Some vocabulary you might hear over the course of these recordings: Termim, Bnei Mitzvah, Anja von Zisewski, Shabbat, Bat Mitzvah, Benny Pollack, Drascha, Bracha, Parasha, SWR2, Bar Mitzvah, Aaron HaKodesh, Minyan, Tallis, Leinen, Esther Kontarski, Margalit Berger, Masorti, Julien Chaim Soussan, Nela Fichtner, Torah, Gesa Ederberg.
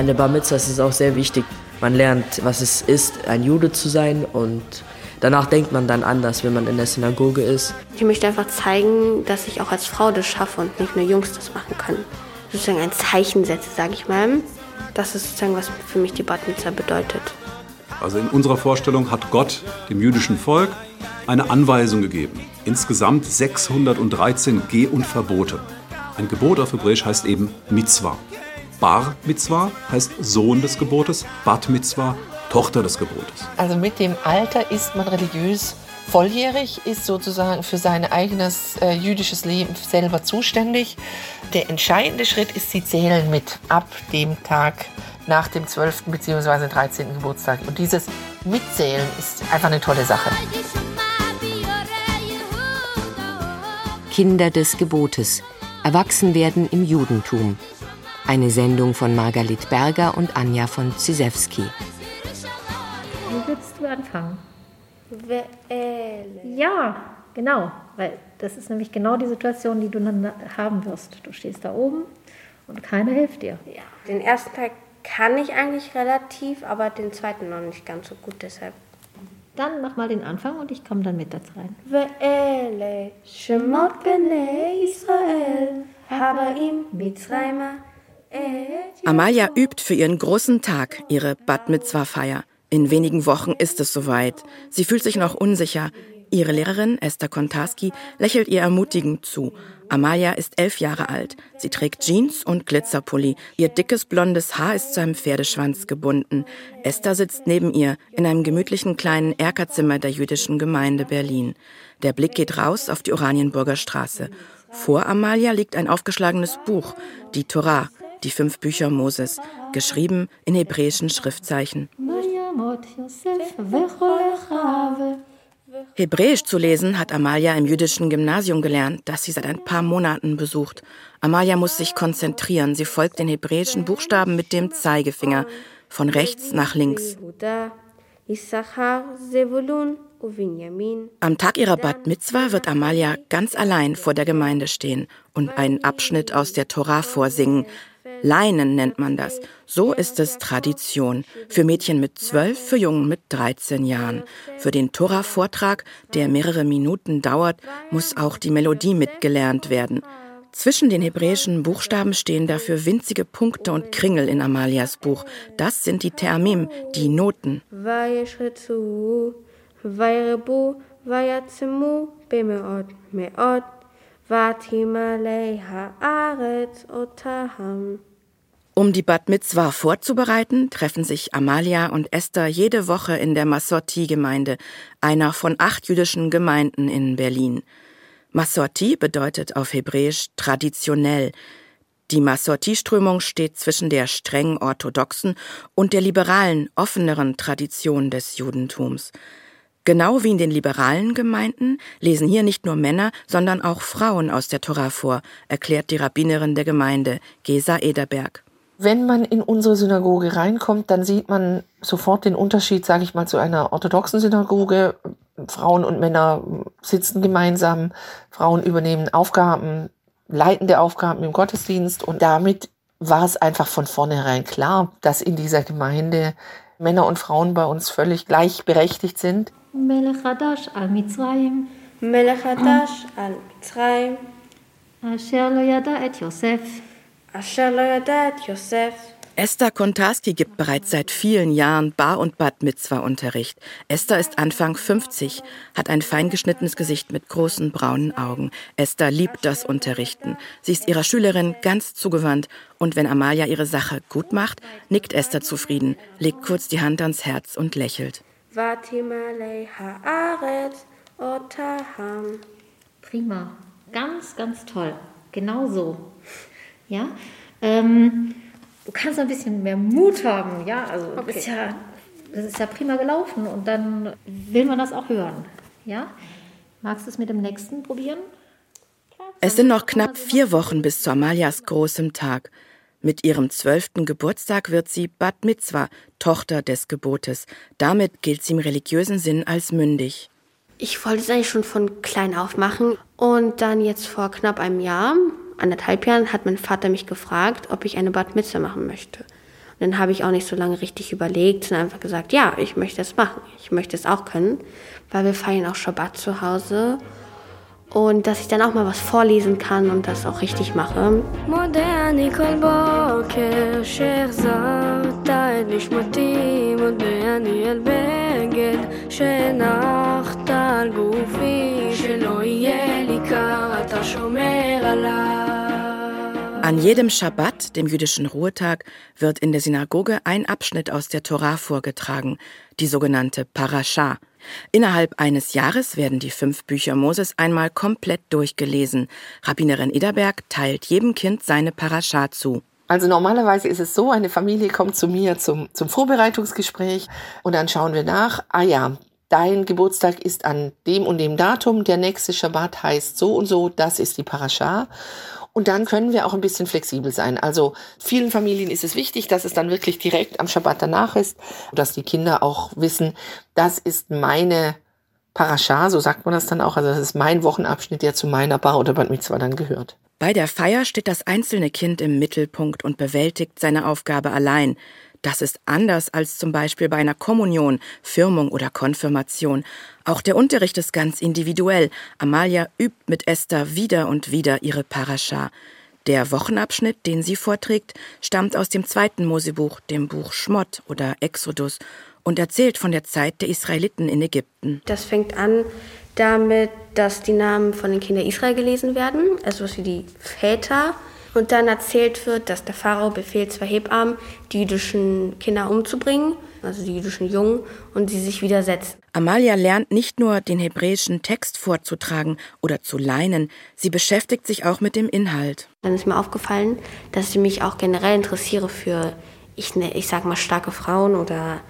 An der Bar Mitzvah ist es auch sehr wichtig. Man lernt, was es ist, ein Jude zu sein, und danach denkt man dann anders, wenn man in der Synagoge ist. Ich möchte einfach zeigen, dass ich auch als Frau das schaffe und nicht nur Jungs das machen können. Sozusagen ein Zeichen setze, sage ich mal. Das ist sozusagen, was für mich die Bar Mitzvah bedeutet. Also in unserer Vorstellung hat Gott dem jüdischen Volk eine Anweisung gegeben. Insgesamt 613 Geh- und Verbote. Ein Gebot auf Hebräisch heißt eben Mitzvah. Bar Mitzvah heißt Sohn des Gebotes, Bat Mitzvah Tochter des Gebotes. Also mit dem Alter ist man religiös volljährig, ist sozusagen für sein eigenes jüdisches Leben selber zuständig. Der entscheidende Schritt ist, sie zählen mit ab dem Tag nach dem 12. bzw. 13. Geburtstag. Und dieses Mitzählen ist einfach eine tolle Sache. Kinder des Gebotes. Erwachsenwerden im Judentum. Eine Sendung von Margalit Berger und Anja von Zisewski. Wie willst du anfangen? Ja, genau. Weil das ist nämlich genau die Situation, die du dann haben wirst. Du stehst da oben und keiner hilft dir. Ja. Den ersten Tag kann ich eigentlich relativ, aber den zweiten noch nicht ganz so gut, deshalb. Dann mach mal den Anfang und ich komme dann mit dazu rein. Ve'elei Shemot Bnei Israel Habaim Mitzrayma. Amalia übt für ihren großen Tag, ihre Bat Mitzvah-Feier. In wenigen Wochen ist es soweit. Sie fühlt sich noch unsicher. Ihre Lehrerin, Esther Kontarski, lächelt ihr ermutigend zu. Amalia ist 11 Jahre alt. Sie trägt Jeans und Glitzerpulli. Ihr dickes blondes Haar ist zu einem Pferdeschwanz gebunden. Esther sitzt neben ihr in einem gemütlichen kleinen Erkerzimmer der jüdischen Gemeinde Berlin. Der Blick geht raus auf die Oranienburger Straße. Vor Amalia liegt ein aufgeschlagenes Buch, die Torah, die 5 Bücher Moses, geschrieben in hebräischen Schriftzeichen. Hebräisch zu lesen hat Amalia im jüdischen Gymnasium gelernt, das sie seit ein paar Monaten besucht. Amalia muss sich konzentrieren. Sie folgt den hebräischen Buchstaben mit dem Zeigefinger von rechts nach links. Am Tag ihrer Bat Mitzvah wird Amalia ganz allein vor der Gemeinde stehen und einen Abschnitt aus der Torah vorsingen. Leinen nennt man das. So ist es Tradition. Für Mädchen mit 12, für Jungen mit 13 Jahren. Für den Tora-Vortrag, der mehrere Minuten dauert, muss auch die Melodie mitgelernt werden. Zwischen den hebräischen Buchstaben stehen dafür winzige Punkte und Kringel in Amalias Buch. Das sind die Termim, die Noten. Um die Bat Mitzvah vorzubereiten, treffen sich Amalia und Esther jede Woche in der Masorti-Gemeinde, einer von 8 jüdischen Gemeinden in Berlin. Masorti bedeutet auf Hebräisch traditionell. Die Masorti-Strömung steht zwischen der streng orthodoxen und der liberalen, offeneren Tradition des Judentums. Genau wie in den liberalen Gemeinden lesen hier nicht nur Männer, sondern auch Frauen aus der Tora vor, erklärt die Rabbinerin der Gemeinde, Gesa Ederberg. Wenn man in unsere Synagoge reinkommt, dann sieht man sofort den Unterschied, sage ich mal, zu einer orthodoxen Synagoge. Frauen und Männer sitzen gemeinsam, Frauen übernehmen Aufgaben, leitende Aufgaben im Gottesdienst. Und damit war es einfach von vornherein klar, dass in dieser Gemeinde Männer und Frauen bei uns völlig gleichberechtigt sind. Melech Hadash al Mitzrayim, Melech Hadash al Mitzrayim, Asher lo yada et Yosef, Asher lo yada et Yosef. Esther Kontarski gibt bereits seit vielen Jahren Bar- und Bat Mitzvah-Unterricht. Esther ist Anfang 50, hat ein fein geschnittenes Gesicht mit großen braunen Augen. Esther liebt das Unterrichten. Sie ist ihrer Schülerin ganz zugewandt. Und wenn Amalia ihre Sache gut macht, nickt Esther zufrieden, legt kurz die Hand ans Herz und lächelt. Prima, ganz, ganz toll. Genau so. Ja? Du kannst ein bisschen mehr Mut haben, ja, also okay. Das ist ja prima gelaufen und dann will man das auch hören, ja. Magst du es mit dem nächsten probieren? Es sind noch knapp 4 Wochen bis zu Amalias großem Tag. Mit ihrem 12. Geburtstag wird sie Bat Mitzvah, Tochter des Gebotes. Damit gilt sie im religiösen Sinn als mündig. Ich wollte es eigentlich schon von klein auf machen und dann jetzt vor knapp einem Jahr, 1,5 Jahren, hat mein Vater mich gefragt, ob ich eine Bat Mitzvah machen möchte. Und dann habe ich auch nicht so lange richtig überlegt, sondern einfach gesagt, ja, ich möchte es machen. Ich möchte es auch können, weil wir feiern auch Shabbat zu Hause. Und dass ich dann auch mal was vorlesen kann und das auch richtig mache. An jedem Schabbat, dem jüdischen Ruhetag, wird in der Synagoge ein Abschnitt aus der Tora vorgetragen, die sogenannte Parasha. Innerhalb eines Jahres werden die 5 Bücher Moses einmal komplett durchgelesen. Rabbinerin Ederberg teilt jedem Kind seine Parascha zu. Also normalerweise ist es so, eine Familie kommt zu mir zum Vorbereitungsgespräch und dann schauen wir nach, dein Geburtstag ist an dem und dem Datum, der nächste Schabbat heißt so und so, das ist die Parascha. Und dann können wir auch ein bisschen flexibel sein. Also vielen Familien ist es wichtig, dass es dann wirklich direkt am Schabbat danach ist, dass die Kinder auch wissen, das ist meine Parascha, so sagt man das dann auch. Also das ist mein Wochenabschnitt, der zu meiner Bar oder Bat Mitzvah dann gehört. Bei der Feier steht das einzelne Kind im Mittelpunkt und bewältigt seine Aufgabe allein. Das ist anders als zum Beispiel bei einer Kommunion, Firmung oder Konfirmation. Auch der Unterricht ist ganz individuell. Amalia übt mit Esther wieder und wieder ihre Parascha. Der Wochenabschnitt, den sie vorträgt, stammt aus dem 2. Mosebuch, dem Buch Schmott oder Exodus, und erzählt von der Zeit der Israeliten in Ägypten. Das fängt an damit, dass die Namen von den Kindern Israel gelesen werden, also was wie die Väter. Und dann erzählt wird, dass der Pharao befehlt, 2 Hebammen, die jüdischen Kinder umzubringen, also die jüdischen Jungen, und sie sich widersetzen. Amalia lernt nicht nur, den hebräischen Text vorzutragen oder zu leinen, sie beschäftigt sich auch mit dem Inhalt. Dann ist mir aufgefallen, dass ich mich auch generell interessiere für, ich sag mal, starke Frauen oder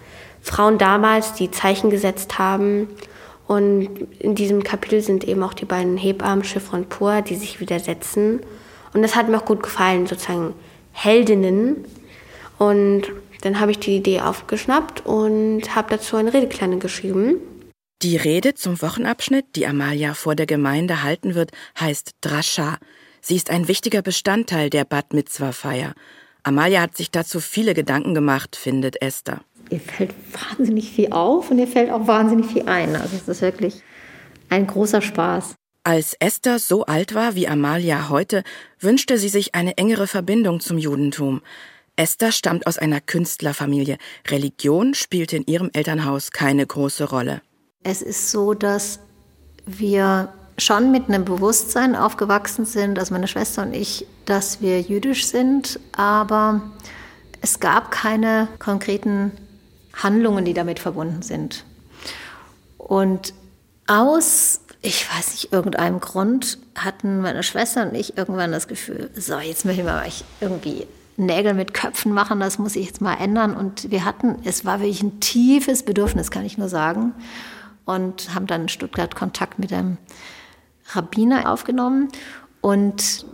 Frauen damals, die Zeichen gesetzt haben. Und in diesem Kapitel sind eben auch die beiden Hebammen, Schifra und Pua, die sich widersetzen. Und das hat mir auch gut gefallen, sozusagen Heldinnen. Und dann habe ich die Idee aufgeschnappt und habe dazu eine Redekleinung geschrieben. Die Rede zum Wochenabschnitt, die Amalia vor der Gemeinde halten wird, heißt Drascha. Sie ist ein wichtiger Bestandteil der Bat Mitzvah-Feier. Amalia hat sich dazu viele Gedanken gemacht, findet Esther. Ihr fällt wahnsinnig viel auf und ihr fällt auch wahnsinnig viel ein. Also es ist wirklich ein großer Spaß. Als Esther so alt war wie Amalia heute, wünschte sie sich eine engere Verbindung zum Judentum. Esther stammt aus einer Künstlerfamilie. Religion spielte in ihrem Elternhaus keine große Rolle. Es ist so, dass wir schon mit einem Bewusstsein aufgewachsen sind, also meine Schwester und ich, dass wir jüdisch sind, aber es gab keine konkreten Handlungen, die damit verbunden sind. Und ich weiß nicht, irgendeinem Grund hatten meine Schwester und ich irgendwann das Gefühl, so, jetzt möchte ich mal irgendwie Nägel mit Köpfen machen, das muss ich jetzt mal ändern. Und es war wirklich ein tiefes Bedürfnis, kann ich nur sagen. Und haben dann in Stuttgart Kontakt mit einem Rabbiner aufgenommen. Und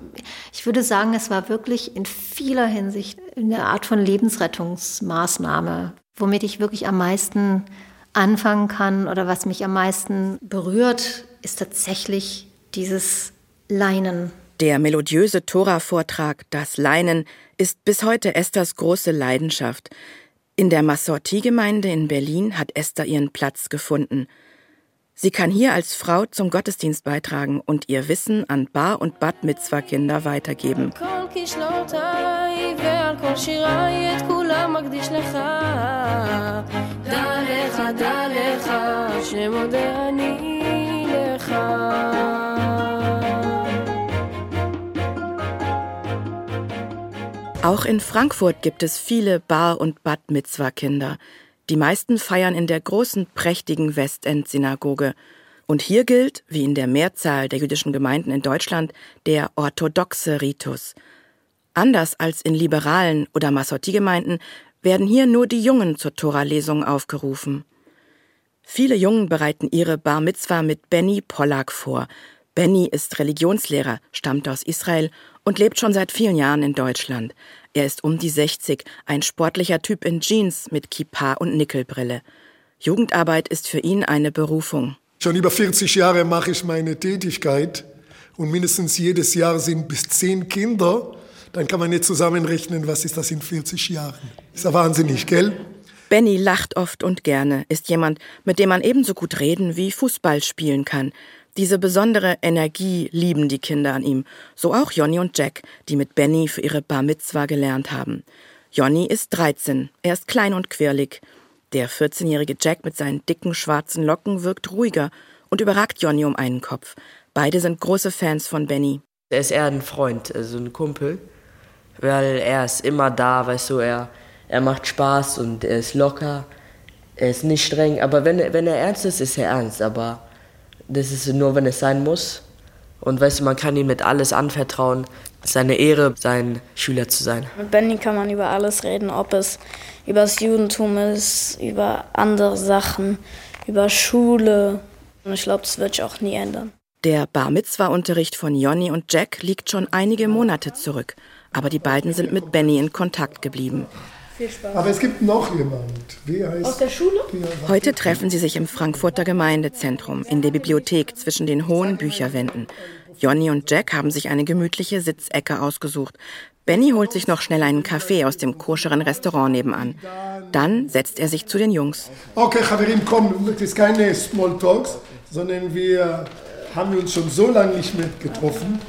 ich würde sagen, es war wirklich in vieler Hinsicht eine Art von Lebensrettungsmaßnahme, womit ich wirklich am meisten anfangen kann oder was mich am meisten berührt, ist tatsächlich dieses Leinen. Der melodiöse Tora-Vortrag, das Leinen, ist bis heute Esthers große Leidenschaft. In der Masorti-Gemeinde in Berlin hat Esther ihren Platz gefunden. Sie kann hier als Frau zum Gottesdienst beitragen und ihr Wissen an Bar- und Bat Mitzvah-Kinder weitergeben. Auch in Frankfurt gibt es viele Bar- und Bat Mitzvah-Kinder. Die meisten feiern in der großen, prächtigen Westend-Synagoge. Und hier gilt, wie in der Mehrzahl der jüdischen Gemeinden in Deutschland, der orthodoxe Ritus. Anders als in liberalen oder Masorti-Gemeinden werden hier nur die Jungen zur Tora-Lesung aufgerufen. Viele Jungen bereiten ihre Bar Mitzvah mit Benny Pollack vor. Benny ist Religionslehrer, stammt aus Israel und lebt schon seit vielen Jahren in Deutschland. Er ist um die 60, ein sportlicher Typ in Jeans mit Kippa und Nickelbrille. Jugendarbeit ist für ihn eine Berufung. Schon über 40 Jahre mache ich meine Tätigkeit und mindestens jedes Jahr sind bis 10 Kinder dann kann man jetzt zusammenrechnen, was ist das in 40 Jahren. Ist ja wahnsinnig, gell? Benny lacht oft und gerne, ist jemand, mit dem man ebenso gut reden wie Fußball spielen kann. Diese besondere Energie lieben die Kinder an ihm. So auch Jonny und Jack, die mit Benny für ihre Bar Mitzwa gelernt haben. Jonny ist 13, er ist klein und quirlig. Der 14-jährige Jack mit seinen dicken schwarzen Locken wirkt ruhiger und überragt Jonny um einen Kopf. Beide sind große Fans von Benny. Er ist eher ein Freund, also ein Kumpel, weil er ist immer da, weißt du, er macht Spaß und er ist locker, er ist nicht streng, aber wenn er ernst ist, ist er ernst, aber das ist nur, wenn es sein muss. Und weißt du, man kann ihm mit alles anvertrauen. Es ist eine Ehre, sein Schüler zu sein. Mit Benny kann man über alles reden, ob es über das Judentum ist, über andere Sachen, über Schule. Und ich glaube, das wird sich auch nie ändern. Der Bar Mitzwa-Unterricht von Jonny und Jack liegt schon einige Monate zurück. Aber die beiden sind mit Benny in Kontakt geblieben. Viel Spaß. Aber es gibt noch jemand. Wer heißt aus der Schule? Heute treffen sie sich im Frankfurter Gemeindezentrum, in der Bibliothek zwischen den hohen Bücherwänden. Jonny und Jack haben sich eine gemütliche Sitzecke ausgesucht. Benny holt sich noch schnell einen Kaffee aus dem koscheren Restaurant nebenan. Dann setzt er sich zu den Jungs. Okay, Chavirin, komm, das ist keine Smalltalks, sondern wir haben uns schon so lange nicht mehr getroffen.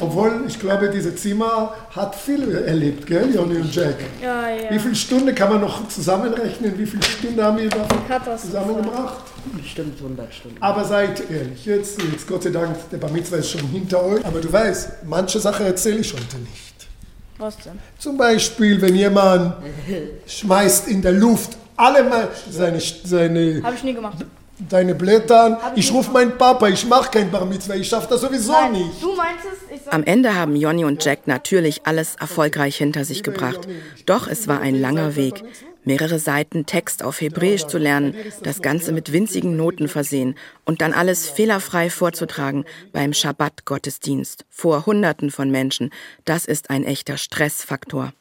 Obwohl, ich glaube, dieses Zimmer hat viel erlebt, gell, Jonny und Jack? Ja, ja. Wie viele Stunden kann man noch zusammenrechnen? Wie viele Stunden haben wir da zusammengebracht? Bestimmt 100 Stunden. Aber seid ehrlich, jetzt Gott sei Dank, der Bar Mitzwa ist schon hinter euch. Aber du weißt, manche Sachen erzähle ich heute nicht. Was denn? Zum Beispiel, wenn jemand schmeißt in der Luft alle mal seine... Habe ich nie gemacht. Deine Blätter, ich rufe meinen Papa, ich mache kein Bar Mitzwa, ich schaffe das sowieso nicht. Du meinst es? Am Ende haben Jonny und Jack natürlich alles erfolgreich hinter sich gebracht. Doch es war ein langer Weg. Mehrere Seiten Text auf Hebräisch zu lernen, das Ganze mit winzigen Noten versehen und dann alles fehlerfrei vorzutragen beim Shabbat-Gottesdienst vor Hunderten von Menschen. Das ist ein echter Stressfaktor.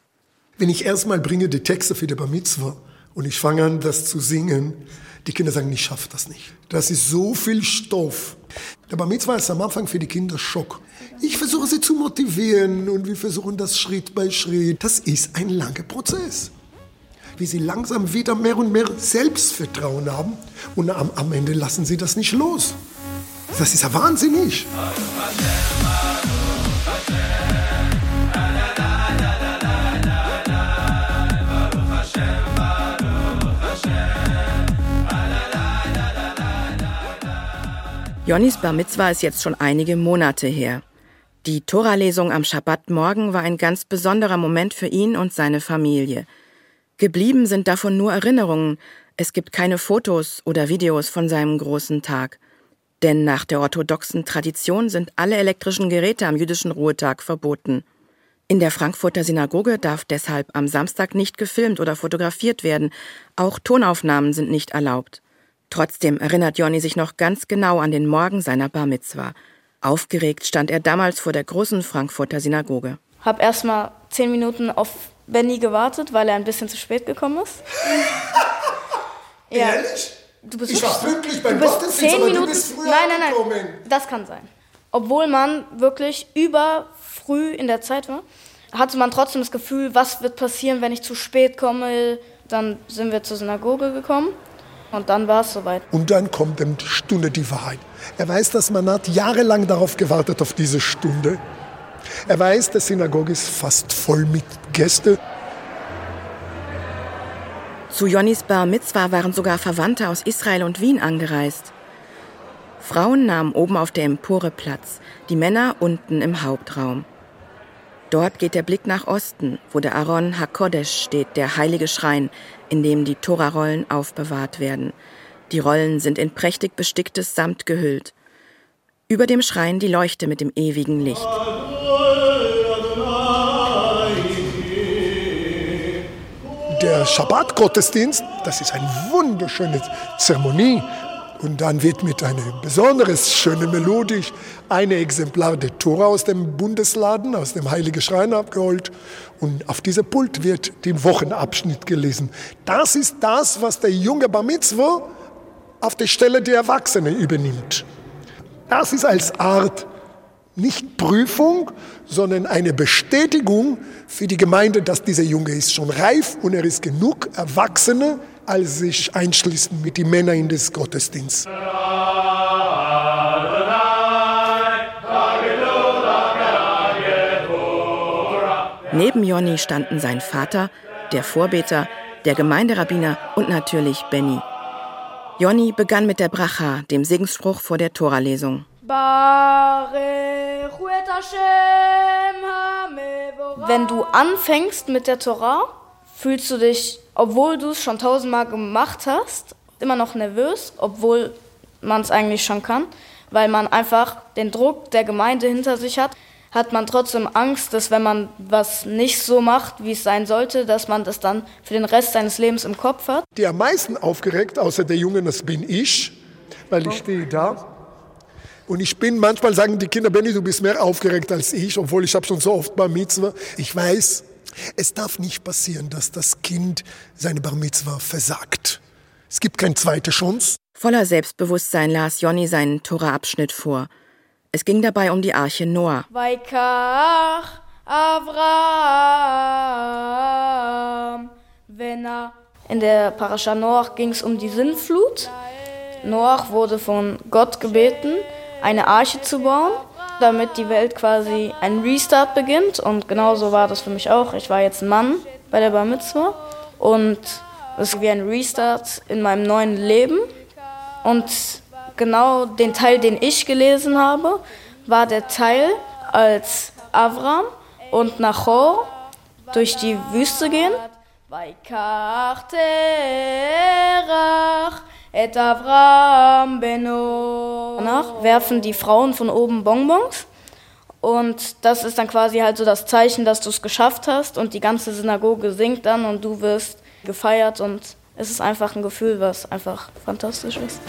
Wenn ich erstmal bringe die Texte für die Bar Mitzwa und ich fange an, das zu singen, die Kinder sagen, ich schaffe das nicht. Das ist so viel Stoff. Der Bar Mitzwa ist am Anfang für die Kinder Schock. Ich versuche sie zu motivieren und wir versuchen das Schritt bei Schritt. Das ist ein langer Prozess. Wie sie langsam wieder mehr und mehr Selbstvertrauen haben und am Ende lassen sie das nicht los. Das ist ja wahnsinnig. Jonnys Bar Mitzwa ist jetzt schon einige Monate her. Die Toralesung am Schabbatmorgen war ein ganz besonderer Moment für ihn und seine Familie. Geblieben sind davon nur Erinnerungen. Es gibt keine Fotos oder Videos von seinem großen Tag. Denn nach der orthodoxen Tradition sind alle elektrischen Geräte am jüdischen Ruhetag verboten. In der Frankfurter Synagoge darf deshalb am Samstag nicht gefilmt oder fotografiert werden. Auch Tonaufnahmen sind nicht erlaubt. Trotzdem erinnert Jonny sich noch ganz genau an den Morgen seiner Bar Mitzwa. Aufgeregt stand er damals vor der großen Frankfurter Synagoge. Hab erst mal 10 Minuten auf Benny gewartet, weil er ein bisschen zu spät gekommen ist. Ja. Ehrlich? Du bist ich war pünktlich beim Gottesdienst, aber du bist früher angekommen. Nein, das kann sein. Obwohl man wirklich überfrüh in der Zeit war, hatte man trotzdem das Gefühl, was wird passieren, wenn ich zu spät komme. Dann sind wir zur Synagoge gekommen. Und dann war es soweit. Und dann kommt in Stunde die Wahrheit. Er weiß, dass man hat jahrelang darauf gewartet, auf diese Stunde. Er weiß, die Synagoge ist fast voll mit Gästen. Zu Jonnys Bar Mitzwa waren sogar Verwandte aus Israel und Wien angereist. Frauen nahmen oben auf der Empore Platz, die Männer unten im Hauptraum. Dort geht der Blick nach Osten, wo der Aaron HaKodesh steht, der heilige Schrein, in dem die Torarollen aufbewahrt werden. Die Rollen sind in prächtig besticktes Samt gehüllt. Über dem Schrein die Leuchte mit dem ewigen Licht. Der Schabbat-Gottesdienst, das ist eine wunderschöne Zeremonie. Und dann wird mit einer besonders schönen Melodie ein Exemplar der Tora aus dem Bundesladen, aus dem Heiligen Schrein abgeholt. Und auf diesem Pult wird der Wochenabschnitt gelesen. Das ist das, was der junge Bar Mitzwa auf der Stelle der Erwachsenen übernimmt. Das ist als Art nicht Prüfung, sondern eine Bestätigung für die Gemeinde, dass dieser Junge ist schon reif und er ist genug Erwachsene, als sich einschließen mit den Männern in des Gottesdienstes. Neben Jonny standen sein Vater, der Vorbeter, der Gemeinderabbiner und natürlich Benny. Jonny begann mit der Bracha, dem Segensspruch vor der Toralesung. Wenn du anfängst mit der Torah, fühlst du dich, obwohl du es schon 1000-mal gemacht hast, immer noch nervös, obwohl man es eigentlich schon kann, weil man einfach den Druck der Gemeinde hinter sich hat, hat man trotzdem Angst, dass wenn man was nicht so macht, wie es sein sollte, dass man das dann für den Rest seines Lebens im Kopf hat. Die am meisten aufgeregt, außer der Jungen, das bin ich, weil ich stehe da. Und ich bin, manchmal sagen die Kinder, Benny, du bist mehr aufgeregt als ich, obwohl ich habe schon so oft Bar Mitzvah. Ich weiß, es darf nicht passieren, dass das Kind seine Bar Mitzvah versagt. Es gibt keine zweite Chance. Voller Selbstbewusstsein las Jonny seinen Tora-Abschnitt vor. Es ging dabei um die Arche Noah. In der Parasha Noach ging es um die Sintflut. Noach wurde von Gott gebeten, eine Arche zu bauen, damit die Welt quasi ein Restart beginnt. Und genauso war das für mich auch. Ich war jetzt ein Mann bei der Bar Mitzvah. Und es ist wie ein Restart in meinem neuen Leben. Und genau den Teil, den ich gelesen habe, war der Teil, als Avram und Nachor durch die Wüste gehen. Danach werfen die Frauen von oben Bonbons. Und das ist dann quasi halt so das Zeichen, dass du es geschafft hast. Und die ganze Synagoge singt dann und du wirst gefeiert. Und es ist einfach ein Gefühl, was einfach fantastisch ist.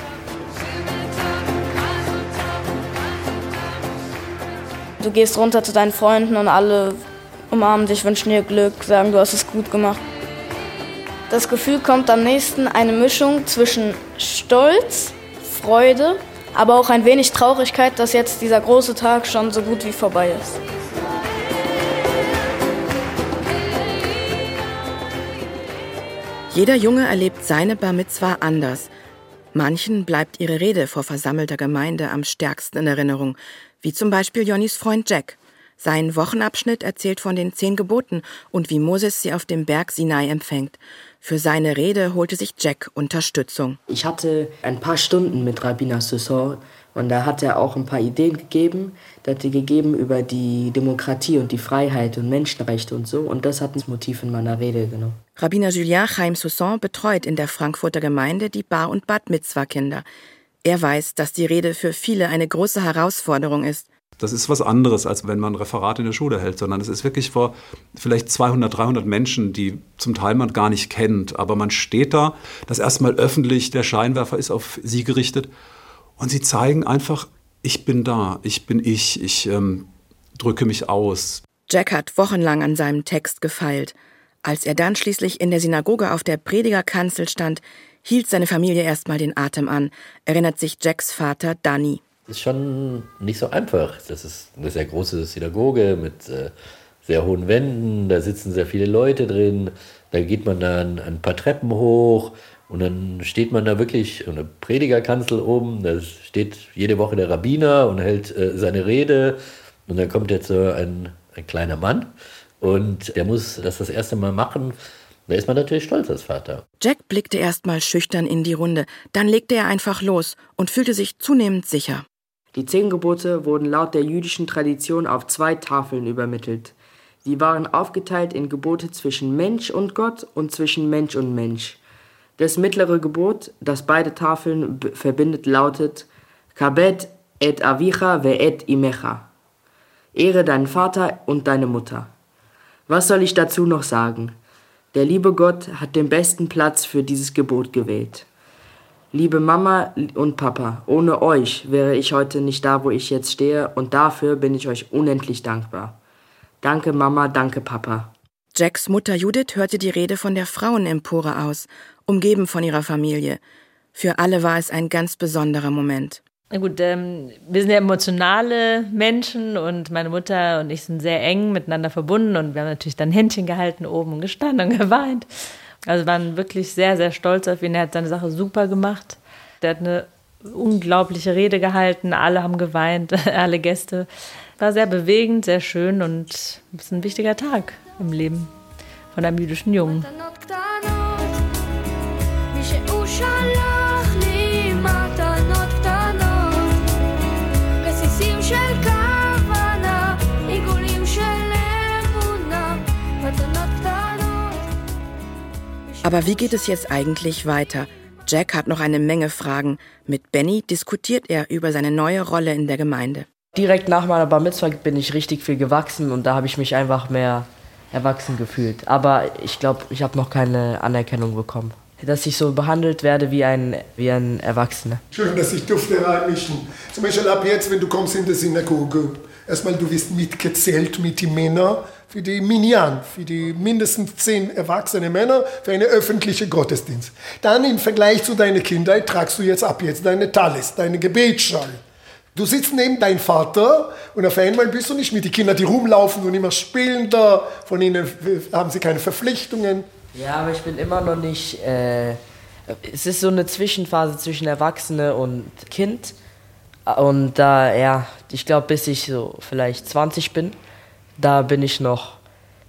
Du gehst runter zu deinen Freunden und alle umarmen dich, wünschen dir Glück, sagen, du hast es gut gemacht. Das Gefühl kommt am nächsten, eine Mischung zwischen Stolz, Freude, aber auch ein wenig Traurigkeit, dass jetzt dieser große Tag schon so gut wie vorbei ist. Jeder Junge erlebt seine Bar Mitzwa anders. Manchen bleibt ihre Rede vor versammelter Gemeinde am stärksten in Erinnerung, wie zum Beispiel Jonnys Freund Jack. Sein Wochenabschnitt erzählt von den 10 Geboten und wie Moses sie auf dem Berg Sinai empfängt. Für seine Rede holte sich Jack Unterstützung. Ich hatte ein paar Stunden mit Rabbiner Soussan und da hat er auch ein paar Ideen gegeben. Er hat gegeben über die Demokratie und die Freiheit und Menschenrechte und so. Und das hat das Motiv in meiner Rede genommen. Rabbiner Julien Chaim Soussan betreut in der Frankfurter Gemeinde die Bar- und Bat Mitzwa-Kinder. Er weiß, dass die Rede für viele eine große Herausforderung ist. Das ist was anderes, als wenn man ein Referat in der Schule hält, sondern es ist wirklich vor vielleicht 200, 300 Menschen, die zum Teil man gar nicht kennt. Aber man steht da, das erstmal öffentlich, der Scheinwerfer ist auf sie gerichtet. Und sie zeigen einfach, ich bin da, ich bin ich, ich drücke mich aus. Jack hat wochenlang an seinem Text gefeilt. Als er dann schließlich in der Synagoge auf der Predigerkanzel stand, hielt seine Familie erstmal den Atem an, erinnert sich Jacks Vater Danny. Das ist schon nicht so einfach. Das ist eine sehr große Synagoge mit sehr hohen Wänden, da sitzen sehr viele Leute drin, da geht man dann ein paar Treppen hoch und dann steht man da wirklich in der Predigerkanzel oben, da steht jede Woche der Rabbiner und hält seine Rede und dann kommt jetzt ein kleiner Mann und der muss das erste Mal machen. Da ist man natürlich stolz als Vater. Jack blickte erst mal schüchtern in die Runde, dann legte er einfach los und fühlte sich zunehmend sicher. Die 10 Gebote wurden laut der jüdischen Tradition auf 2 Tafeln übermittelt. Sie waren aufgeteilt in Gebote zwischen Mensch und Gott und zwischen Mensch und Mensch. Das mittlere Gebot, das beide Tafeln verbindet, lautet Kabed et avicha ve et imecha. Ehre deinen Vater und deine Mutter. Was soll ich dazu noch sagen? Der liebe Gott hat den besten Platz für dieses Gebot gewählt. Liebe Mama und Papa, ohne euch wäre ich heute nicht da, wo ich jetzt stehe, und dafür bin ich euch unendlich dankbar. Danke Mama, danke Papa. Jacks Mutter Judith hörte die Rede von der Frauenempore aus, umgeben von ihrer Familie. Für alle war es ein ganz besonderer Moment. Na gut, wir sind ja emotionale Menschen und meine Mutter und ich sind sehr eng miteinander verbunden und wir haben natürlich dann Händchen gehalten oben und gestanden und geweint. Also waren wirklich sehr, sehr stolz auf ihn. Er hat seine Sache super gemacht. Der hat eine unglaubliche Rede gehalten. Alle haben geweint, alle Gäste. War sehr bewegend, sehr schön und es ist ein wichtiger Tag im Leben von einem jüdischen Jungen. Aber wie geht es jetzt eigentlich weiter? Jack hat noch eine Menge Fragen. Mit Benny diskutiert er über seine neue Rolle in der Gemeinde. Direkt nach meiner Bar Mitzvah bin ich richtig viel gewachsen und da habe ich mich einfach mehr erwachsen gefühlt. Aber ich glaube, ich habe noch keine Anerkennung bekommen, dass ich so behandelt werde wie ein Erwachsener. Schön, dass ich durfte reinmischen. Zum Beispiel ab jetzt, wenn du kommst in die Synagoge, erstmal du wirst mitgezählt mit den Männern für die Minyan, für die mindestens 10 erwachsene Männer für einen öffentlichen Gottesdienst. Dann im Vergleich zu deiner Kindheit tragst du jetzt ab jetzt deine Tallis, deine Gebetsschal. Du sitzt neben deinem Vater und auf einmal bist du nicht mit den Kindern, die rumlaufen und immer spielen da. Von ihnen haben sie keine Verpflichtungen. Ja, aber ich bin immer noch nicht... es ist so eine Zwischenphase zwischen Erwachsene und Kind. Und da, ja, ich glaube, bis ich so vielleicht 20 bin, da bin ich noch...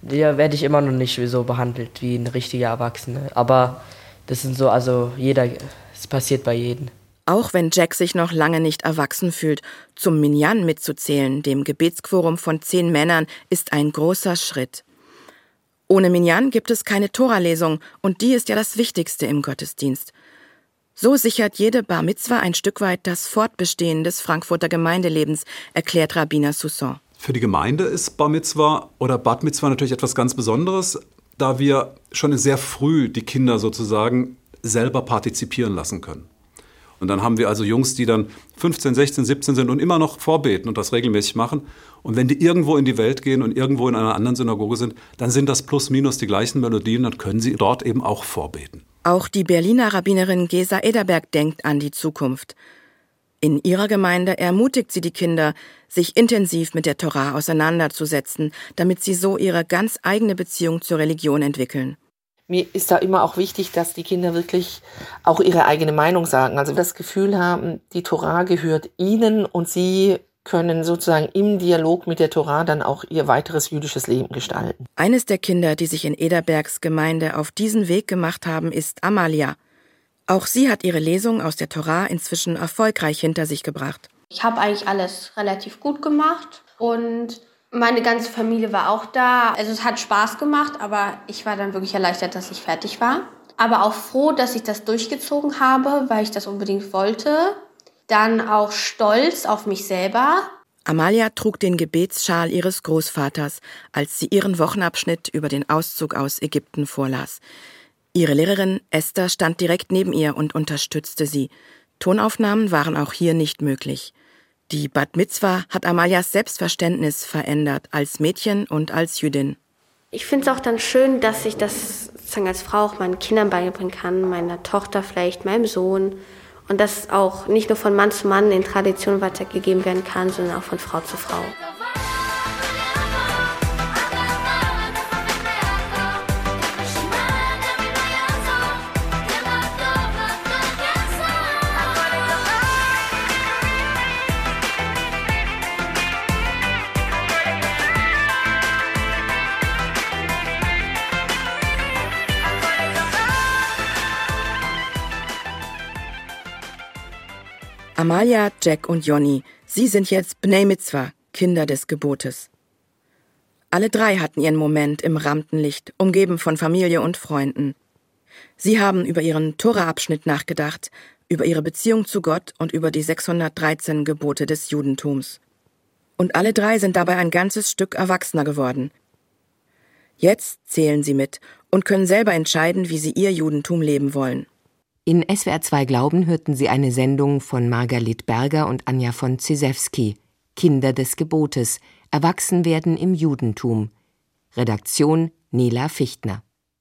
Da werde ich immer noch nicht so behandelt wie ein richtiger Erwachsener. Aber das sind so, also jeder... Es passiert bei jedem. Auch wenn Jack sich noch lange nicht erwachsen fühlt, zum Minyan mitzuzählen, dem Gebetsquorum von 10 Männern, ist ein großer Schritt. Ohne Minyan gibt es keine Toralesung und die ist ja das Wichtigste im Gottesdienst. So sichert jede Bar Mitzwa ein Stück weit das Fortbestehen des Frankfurter Gemeindelebens, erklärt Rabbiner Soussan. Für die Gemeinde ist Bar Mitzwa oder Bat Mitzwa natürlich etwas ganz Besonderes, da wir schon sehr früh die Kinder sozusagen selber partizipieren lassen können. Und dann haben wir also Jungs, die dann 15, 16, 17 sind und immer noch vorbeten und das regelmäßig machen. Und wenn die irgendwo in die Welt gehen und irgendwo in einer anderen Synagoge sind, dann sind das plus minus die gleichen Melodien, dann können sie dort eben auch vorbeten. Auch die Berliner Rabbinerin Gesa Ederberg denkt an die Zukunft. In ihrer Gemeinde ermutigt sie die Kinder, sich intensiv mit der Torah auseinanderzusetzen, damit sie so ihre ganz eigene Beziehung zur Religion entwickeln. Mir ist da immer auch wichtig, dass die Kinder wirklich auch ihre eigene Meinung sagen. Also das Gefühl haben, die Torah gehört ihnen und sie können sozusagen im Dialog mit der Torah dann auch ihr weiteres jüdisches Leben gestalten. Eines der Kinder, die sich in Ederbergs Gemeinde auf diesen Weg gemacht haben, ist Amalia. Auch sie hat ihre Lesung aus der Torah inzwischen erfolgreich hinter sich gebracht. Ich habe eigentlich alles relativ gut gemacht und... meine ganze Familie war auch da. Also es hat Spaß gemacht, aber ich war dann wirklich erleichtert, dass ich fertig war. Aber auch froh, dass ich das durchgezogen habe, weil ich das unbedingt wollte. Dann auch stolz auf mich selber. Amalia trug den Gebetsschal ihres Großvaters, als sie ihren Wochenabschnitt über den Auszug aus Ägypten vorlas. Ihre Lehrerin Esther stand direkt neben ihr und unterstützte sie. Tonaufnahmen waren auch hier nicht möglich. Die Bat Mitzwa hat Amalias Selbstverständnis verändert, als Mädchen und als Jüdin. Ich finde es auch dann schön, dass ich das sozusagen als Frau auch meinen Kindern beibringen kann, meiner Tochter vielleicht, meinem Sohn. Und dass auch nicht nur von Mann zu Mann in Tradition weitergegeben werden kann, sondern auch von Frau zu Frau. Amalia, Jack und Jonny, sie sind jetzt Bnei Mitzvah, Kinder des Gebotes. Alle drei hatten ihren Moment im Rampenlicht, umgeben von Familie und Freunden. Sie haben über ihren Tora-Abschnitt nachgedacht, über ihre Beziehung zu Gott und über die 613 Gebote des Judentums. Und alle drei sind dabei ein ganzes Stück erwachsener geworden. Jetzt zählen sie mit und können selber entscheiden, wie sie ihr Judentum leben wollen. In SWR2 Glauben hörten Sie eine Sendung von Margalit Berger und Anja von Zisewski. Kinder des Gebotes, Erwachsenwerden im Judentum. Redaktion Nela Fichtner.